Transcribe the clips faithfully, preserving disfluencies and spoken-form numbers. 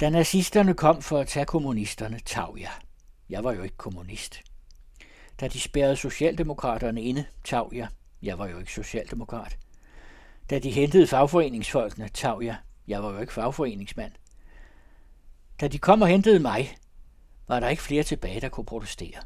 Da nazisterne kom for at tage kommunisterne, tag jeg. Jeg var jo ikke kommunist. Da de spærrede socialdemokraterne inde, tag jeg. Jeg var jo ikke socialdemokrat. Da de hentede fagforeningsfolkene, tag jeg. Jeg var jo ikke fagforeningsmand. Da de kom og hentede mig, var der ikke flere tilbage, der kunne protestere.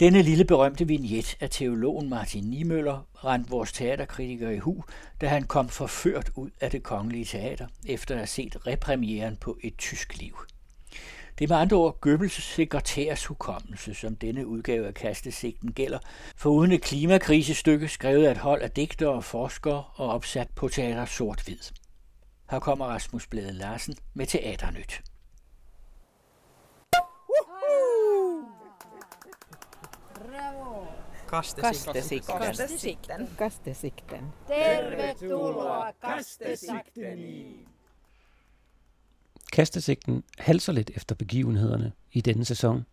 Denne lille berømte vignet af teologen Martin Niemøller rendte vores teaterkritiker i hu, da han kom forført ud af Det Kongelige Teater, efter at have set repremieren på Et Tysk Liv. Det er med andre ord Goebbels sekretærs hukommelse, som denne udgave af Kastesigten gælder, foruden et klimakrisestykke skrevet af et hold af digtere og forskere og opsat på teater sort-hvid. Her kommer Rasmus Blæde Larsen med teaternyt. Kastesigten. Kastesigten. Kastesigten. Tervetuloa Kastesigteniin. Kastesigten halser lidt efter begivenhederne i denne sæson.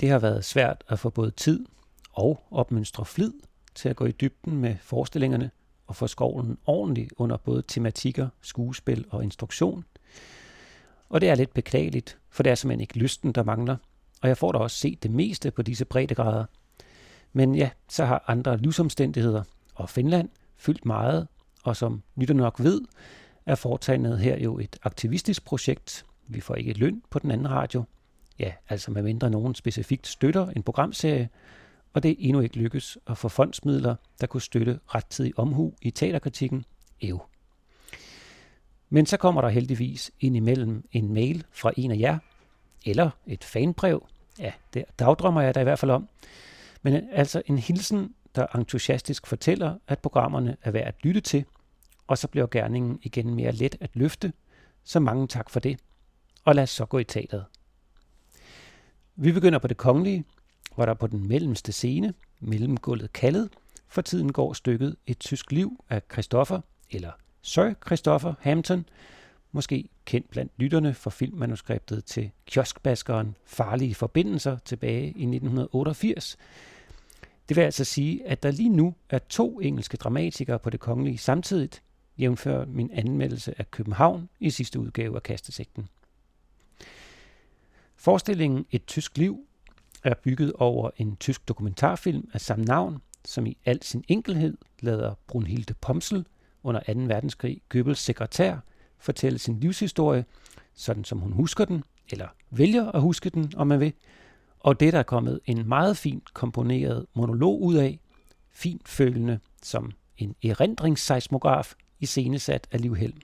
Det har været svært at få både tid og opmønstre flid til at gå i dybden med forestillingerne og få skovlen ordentligt under både tematikker, skuespil og instruktion. Og det er lidt beklageligt, for det er simpelthen ikke lysten, der mangler. Og jeg får da også set det meste på disse breddegrader. Men ja, så har andre livsomstændigheder og Finland fyldt meget, og som lytterne nok ved, er foretagendet her jo et aktivistisk projekt. Vi får ikke løn på den anden radio. Ja, altså medmindre nogen specifikt støtter en programserie, og det er endnu ikke lykkes at få fondsmidler, der kunne støtte rettidig omhu i teaterkritikken. Ev. Men så kommer der heldigvis indimellem en mail fra en af jer, eller et fanbrev. Ja, det dagdrømmer jeg da i hvert fald om. Men altså en hilsen, der entusiastisk fortæller, at programmerne er værd at lytte til, og så bliver gerningen igen mere let at løfte, så mange tak for det. Og lad os så gå i teateret. Vi begynder på Det Kongelige, hvor der på den mellemste scene, Mellemgulvet kaldet, for tiden går stykket Et Tysk Liv af Christopher, eller Sir Christopher Hampton, måske kendt blandt lytterne for filmmanuskriptet til kioskbaskeren Farlige Forbindelser tilbage i nitten otteogfirs. Det vil altså sige, at der lige nu er to engelske dramatikere på Det Kongelige samtidigt, jævnfør min anmeldelse af København i sidste udgave af Kastesigten. Forestillingen Et Tysk Liv er bygget over en tysk dokumentarfilm af samme navn, som i al sin enkelhed lader Brunhilde Pomsel under anden verdenskrig Goebbels sekretær fortælle sin livshistorie, sådan som hun husker den, eller vælger at huske den, om man vil. Og det, der er kommet en meget fint komponeret monolog ud af, fint følende som en erindringsseismograf iscenesat af Liv Helm.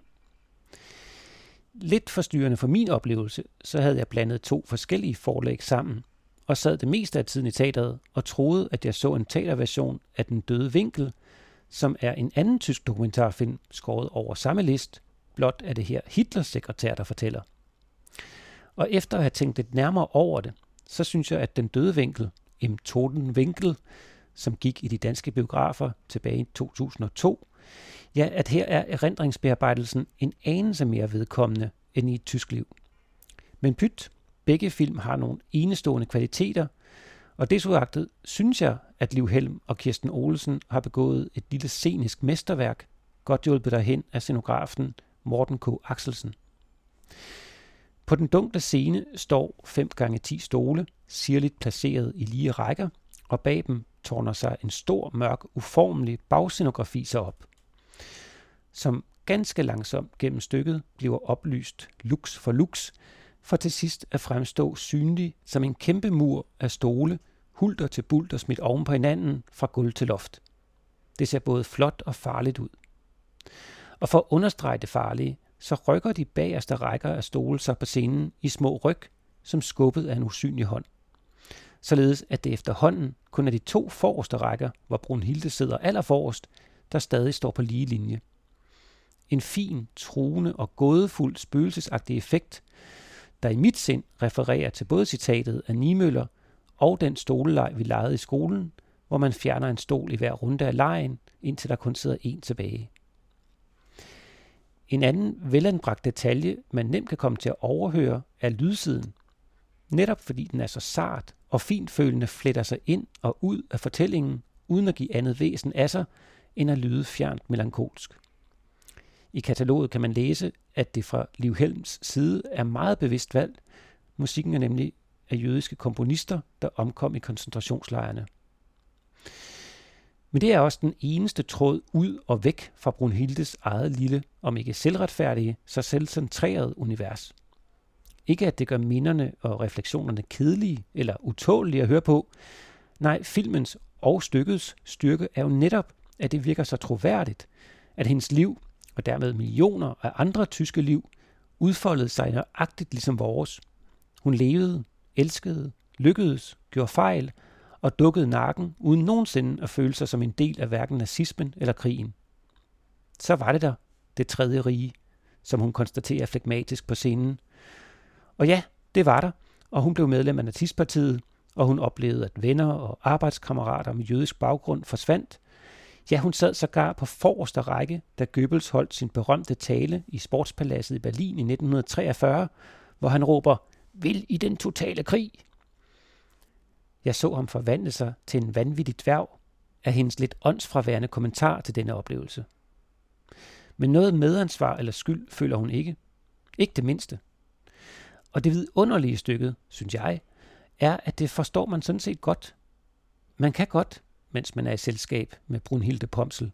Lidt forstyrrende for min oplevelse, så havde jeg blandet to forskellige forlæg sammen, og sad det meste af tiden i teateret og troede, at jeg så en teaterversion af Den Døde Vinkel, som er en anden tysk dokumentarfilm skåret over samme list, blot er det her Hitlers sekretær, der fortæller. Og efter at have tænkt lidt nærmere over det, så synes jeg, at Den Døde Vinkel, Im Toten Winkel, som gik i de danske biografer tilbage i to tusind og to, ja, at her er erindringsbearbejdelsen en anelse mere vedkommende end i Et Tysk Liv. Men pyt, begge film har nogle enestående kvaliteter, og desuagtet synes jeg, at Liv Helm og Kirsten Olsen har begået et lille scenisk mesterværk, godt hjulpet derhen af scenografen Morten K. Axelsen. På den dunkle scene står fem gange ti stole, sirligt placeret i lige rækker, og bag dem tårner sig en stor, mørk, uformelig bagscenografi sig op, som ganske langsomt gennem stykket bliver oplyst lux for lux, for til sidst at fremstå synlig som en kæmpe mur af stole, hulter til bulter smidt oven på hinanden fra gulv til loft. Det ser både flot og farligt ud. Og for at understrege det farlige, så rykker de bagerste rækker af stole sig på scenen i små ryg, som skubbet af en usynlig hånd. Således at det efterhånden kun er de to forreste rækker, hvor Brunhilde sidder allerforrest, der stadig står på lige linje. En fin, truende og gådefuld spøgelsesagtig effekt, der i mit sind refererer til både citatet af Niemøller og den stoleleg, vi legede i skolen, hvor man fjerner en stol i hver runde af legen, indtil der kun sidder en tilbage. En anden velanbragt detalje, man nemt kan komme til at overhøre, er lydsiden. Netop fordi den er så sart og fintfølende fletter sig ind og ud af fortællingen, uden at give andet væsen af sig, end at lyde fjernt melankolsk. I kataloget kan man læse, at det fra Liv Helms side er meget bevidst valgt. Musikken er nemlig af jødiske komponister, der omkom i koncentrationslejrene. Men det er også den eneste tråd ud og væk fra Brunhildes eget lille, om ikke selvretfærdige, så selvcentrerede univers. Ikke at det gør minderne og refleksionerne kedelige eller utålige at høre på. Nej, filmens og stykkets styrke er jo netop, at det virker så troværdigt, at hendes liv, og dermed millioner af andre tyske liv, udfoldede sig nøjagtigt ligesom vores. Hun levede, elskede, lykkedes, gjorde fejl og dukkede nakken uden nogensinde at føle sig som en del af hverken nazismen eller krigen. Så var det der, det tredje rige, som hun konstaterer flegmatisk på scenen. Og ja, det var der, og hun blev medlem af nazistpartiet, og hun oplevede, at venner og arbejdskammerater med jødisk baggrund forsvandt. Ja, hun sad sågar på forreste række, da Goebbels holdt sin berømte tale i Sportspaladset i Berlin i nitten treogfyrre, hvor han råber, "Vil i den totale krig!" Jeg så ham forvandle sig til en vanvittig dværg af hendes lidt åndsfraværende kommentar til denne oplevelse. Men noget medansvar eller skyld føler hun ikke. Ikke det mindste. Og det vidunderlige stykket, synes jeg, er, at det forstår man sådan set godt. Man kan godt, mens man er i selskab med Brunhilde Pomsel,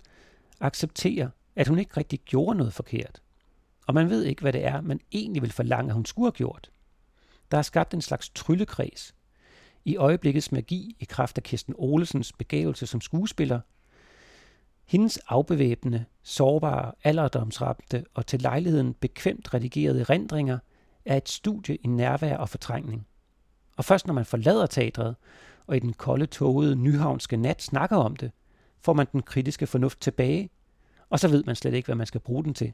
acceptere, at hun ikke rigtig gjorde noget forkert. Og man ved ikke, hvad det er, man egentlig vil forlange, at hun skulle have gjort. Der er skabt en slags tryllekreds. I øjeblikkets magi i kraft af Kirsten Olsens begævelse som skuespiller. Hendes afbevæbnende, sårbare, alderdomsramte og til lejligheden bekvemt redigerede erindringer er et studie i nærvær og fortrængning. Og først når man forlader teatret og i den kolde, tågede, nyhavnske nat snakker om det, får man den kritiske fornuft tilbage, og så ved man slet ikke, hvad man skal bruge den til.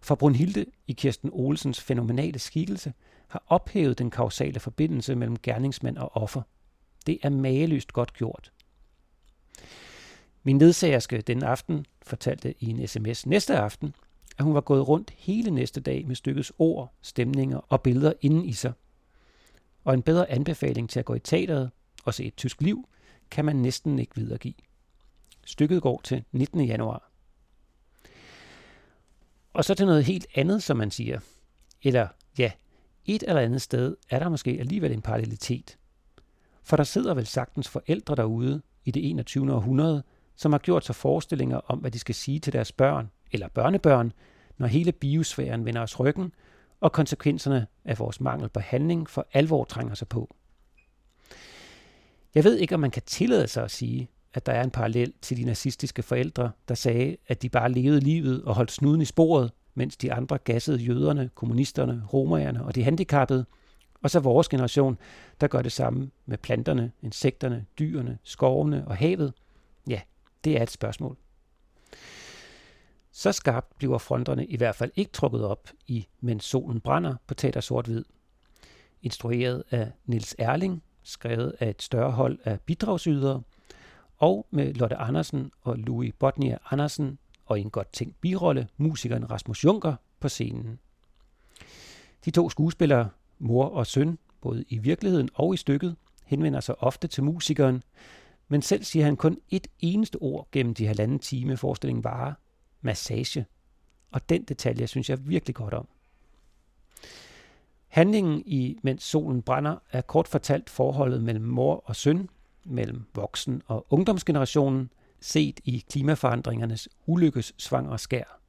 For Brunhilde i Kirsten Olsens fænomenale skikkelse har ophævet den kausale forbindelse mellem gerningsmand og offer. Det er mageløst godt gjort. Min ledsagerske den aften fortalte i en sms næste aften, at hun var gået rundt hele næste dag med stykkets ord, stemninger og billeder inden i sig. Og en bedre anbefaling til at gå i teateret og se Et Tysk Liv, kan man næsten ikke videregive. Stykket går til nittende januar. Og så til noget helt andet, som man siger. Eller ja, et eller andet sted er der måske alligevel en parallelitet. For der sidder vel sagtens forældre derude i det enogtyvende århundrede, som har gjort sig forestillinger om, hvad de skal sige til deres børn eller børnebørn, når hele biosfæren vender os ryggen, og konsekvenserne af vores mangel på handling for alvor trænger sig på. Jeg ved ikke, om man kan tillade sig at sige, at der er en parallel til de nazistiske forældre, der sagde, at de bare levede livet og holdt snuden i sporet, mens de andre gassede jøderne, kommunisterne, romerne og de handicappede, og så vores generation, der gør det samme med planterne, insekterne, dyrene, skovene og havet. Ja, det er et spørgsmål. Så skarpt bliver fronterne i hvert fald ikke trukket op i Mens solen brænder på Teater Sort-Hvid. Instrueret af Niels Erling, skrevet af et større hold af bidragsydere, og med Lotte Andersen og Louis Botnia Andersen og en godt tænkt birolle, musikeren Rasmus Junker, på scenen. De to skuespillere, mor og søn, både i virkeligheden og i stykket, henvender sig ofte til musikeren, men selv siger han kun et eneste ord gennem de halvanden time forestillingen varer, massage. Og den detalje synes jeg virkelig godt om. Handlingen i Mens solen brænder er kort fortalt forholdet mellem mor og søn, mellem voksen- og ungdomsgenerationen, set i klimaforandringernes ulykkes svangre skær.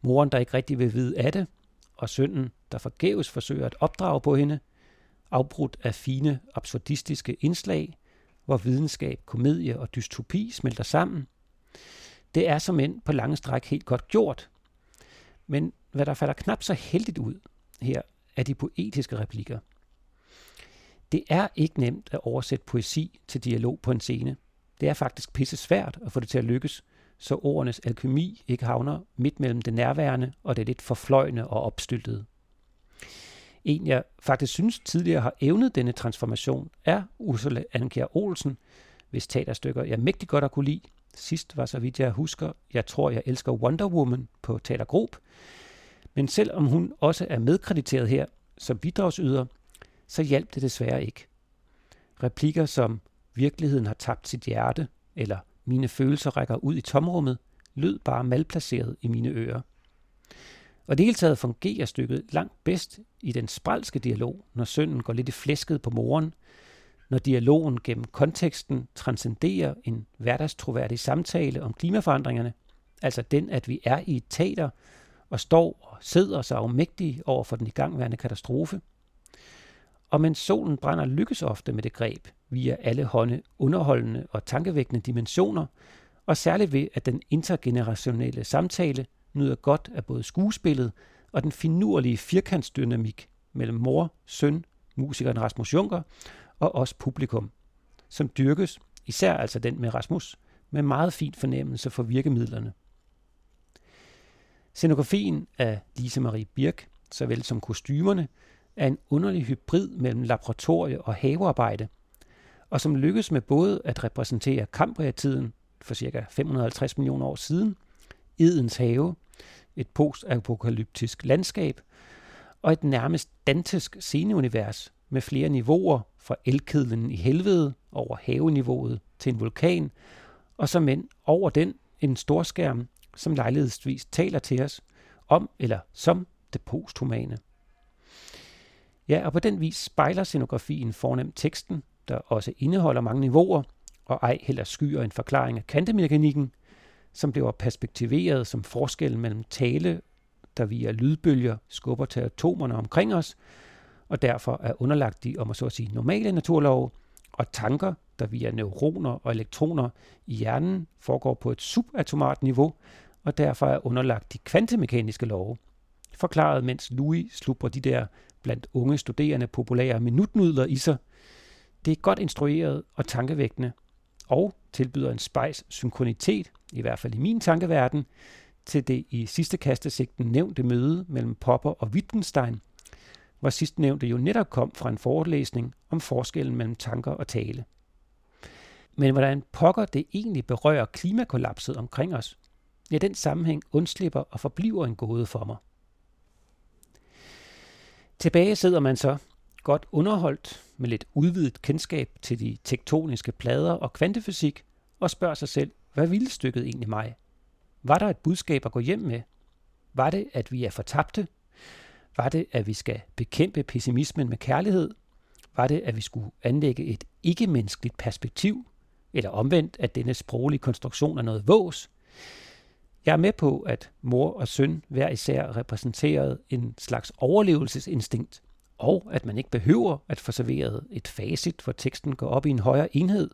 Moren, der ikke rigtig vil vide af det, og sønnen, der forgæves forsøger at opdrage på hende, afbrudt af fine, absurdistiske indslag, hvor videnskab, komedie og dystopi smelter sammen. Det er som end på lange stræk helt godt gjort. Men hvad der falder knap så heldigt ud her, er de poetiske replikker. Det er ikke nemt at oversætte poesi til dialog på en scene. Det er faktisk pisse svært at få det til at lykkes, så ordenes alkemi ikke havner midt mellem det nærværende og det lidt forfløjende og opstyltede. En, jeg faktisk synes tidligere har evnet denne transformation, er Ursula Anker Olsen, hvis teaterstykker jeg mægtig godt har kunne lide. Sidst var, så vidt jeg husker, Jeg tror, jeg elsker Wonder Woman på Teater Grob. Men selvom hun også er medkrediteret her som bidragsyder, så hjalp det desværre ikke. Replikker som virkeligheden har tabt sit hjerte, eller mine følelser rækker ud i tomrummet, lød bare malplaceret i mine ører. Og det hele taget fungerer stykket langt bedst i den spralske dialog, når sønnen går lidt i flæsket på moren, når dialogen gennem konteksten transcenderer en hverdagstroværdig samtale om klimaforandringerne, altså den, at vi er i et teater og står og sidder sig afmægtige over for den igangværende katastrofe. Og mens solen brænder lykkes ofte med det greb via alle hånde underholdende og tankevækkende dimensioner, og særligt ved, at den intergenerationelle samtale nyder godt af både skuespillet og den finurlige firkantsdynamik mellem mor, søn, musikeren Rasmus Junker og også publikum, som dyrkes, især altså den med Rasmus, med meget fin fornemmelse for virkemidlerne. Scenografien af Lise Marie Birk, såvel som kostymerne, er en underlig hybrid mellem laboratorie og havearbejde, og som lykkes med både at repræsentere Kambriatiden for ca. fem hundrede og halvtreds millioner år siden, Edens have, et postapokalyptisk landskab og et nærmest dantisk sceneunivers med flere niveauer fra elkedlen i helvede over haveniveauet til en vulkan, og som end over den en storskærm, som lejlighedsvis taler til os om eller som det posthumane. Ja, og på den vis spejler scenografien fornemt teksten, der også indeholder mange niveauer, og ej heller skyer en forklaring af kvantemekanikken, som bliver perspektiveret som forskellen mellem tale, der via lydbølger skubber til atomerne omkring os, og derfor er underlagt de, om at så at sige, normale naturlove, og tanker, der via neuroner og elektroner i hjernen foregår på et subatomart niveau, og derfor er underlagt de kvantemekaniske love. Forklaret, mens Louis slubrer de der blandt unge studerende populære minutnudler i sig. Det er godt instrueret og tankevækkende, og tilbyder en spejs synkronitet, i hvert fald i min tankeverden, til det i sidste kastesigten nævnte møde mellem Popper og Wittgenstein, hvor sidstnævnte jo netop kom fra en forelæsning om forskellen mellem tanker og tale. Men hvordan pokker det egentlig berører klimakollapset omkring os, ja, den sammenhæng undslipper og forbliver en gåde for mig. Tilbage sidder man så, godt underholdt med lidt udvidet kendskab til de tektoniske plader og kvantefysik, og spørger sig selv, hvad ville stykket egentlig mig? Var der et budskab at gå hjem med? Var det, at vi er fortabte? Var det, at vi skal bekæmpe pessimismen med kærlighed? Var det, at vi skulle anlægge et ikke-menneskeligt perspektiv? Eller omvendt, at denne sproglige konstruktion er noget vås? Jeg er med på, at mor og søn hver især repræsenterede en slags overlevelsesinstinkt, og at man ikke behøver at få serveret et facit, hvor teksten går op i en højere enhed.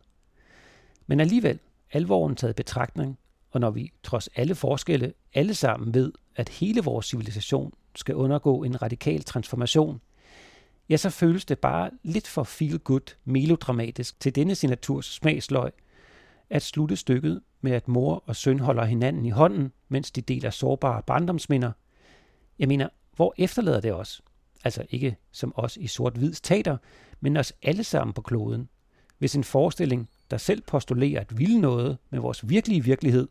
Men alligevel, alvoren taget betragtning, og når vi trods alle forskelle alle sammen ved, at hele vores civilisation skal undergå en radikal transformation, ja, så føles det bare lidt for feel-good melodramatisk til denne signaturs smagsløg, at slutte stykket med, at mor og søn holder hinanden i hånden, mens de deler sårbare barndomsminder. Jeg mener, hvor efterlader det os? Altså ikke som os i sort-hvids teater, men os alle sammen på kloden. Hvis en forestilling, der selv postulerer at ville noget med vores virkelige virkelighed,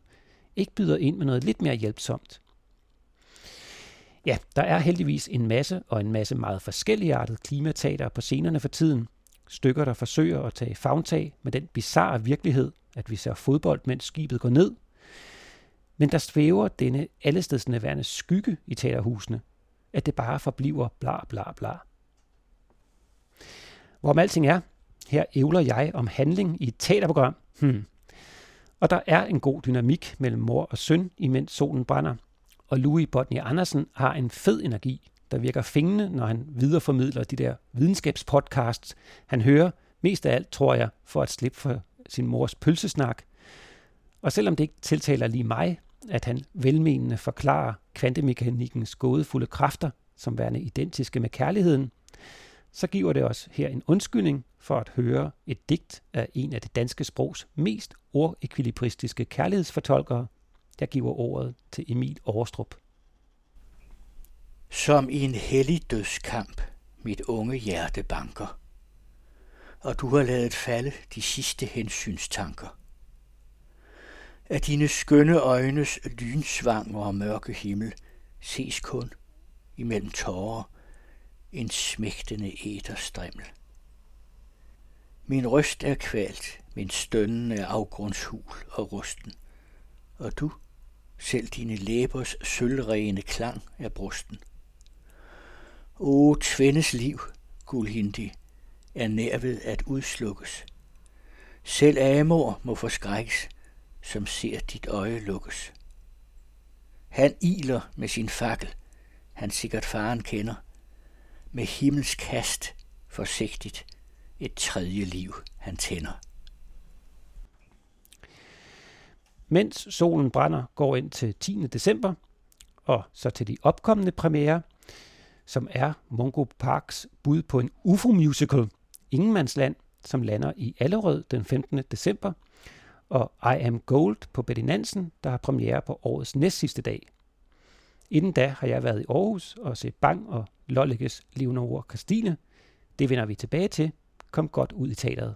ikke byder ind med noget lidt mere hjælpsomt. Ja, der er heldigvis en masse og en masse meget forskelligartede klimateater på scenerne for tiden. Stykker, der forsøger at tage favntag med den bizarre virkelighed, at vi ser fodbold, mens skibet går ned. Men der svæver denne allestedsnærværende skygge i teaterhusene, at det bare forbliver bla bla bla. Hvorom alting er, her ævler jeg om handling i et teaterprogram. Hmm. Og der er en god dynamik mellem mor og søn, imens solen brænder. Og Louis Botnia Andersen har en fed energi, der virker fængende, når han videreformidler de der videnskabspodcasts, han hører mest af alt, tror jeg, for at slippe for sin mors pølsesnak. Og selvom det ikke tiltaler lige mig, at han velmenende forklarer kvantemekanikkens gådefulde kræfter som værende identiske med kærligheden, så giver det os her en undskyldning for at høre et digt af en af det danske sprogs mest ordekvilibristiske kærlighedsfortolkere. Jeg giver ordet til Emil Aarstrup. Som i en hellig dødskamp, mit unge hjerte banker, og du har ladet falde de sidste hensynstanker. Af dine skønne øjnes lynsvang og mørke himmel ses kun imellem tårer en smægtende æderstrimmel. Min røst er kvalt, min stønnen er afgrundshul og rusten, og du, Selv dine læbers sølvrene klang er brusten. Åh, Tvendes liv, Gulhindi, er nær ved at udslukkes. Selv Amor må forskrækkes, som ser dit øje lukkes. Han iler med sin fakkel, han sikkert faren kender, med himmelsk hast forsigtigt et tredje liv han tænder. Mens solen brænder går ind til tiende december, og så til de opkommende premiere, som er Mungo Parks bud på en U F O-musical, Ingenmandsland, som lander i Allerød den femtende december, og I Am Gold på Betty Nansen, der har premiere på årets næstsidste dag. Inden da har jeg været i Aarhus og set Bang og Lolleges Leonore Christine. Det vender vi tilbage til. Kom godt ud i teateret.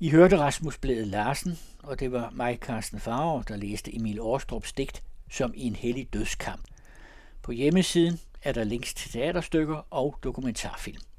I hørte Rasmus Blæde Larsen, og det var mig, Carsten Favre, der læste Emil Aarstrups digt som i en hellig dødskamp. På hjemmesiden er der links til teaterstykker og dokumentarfilm.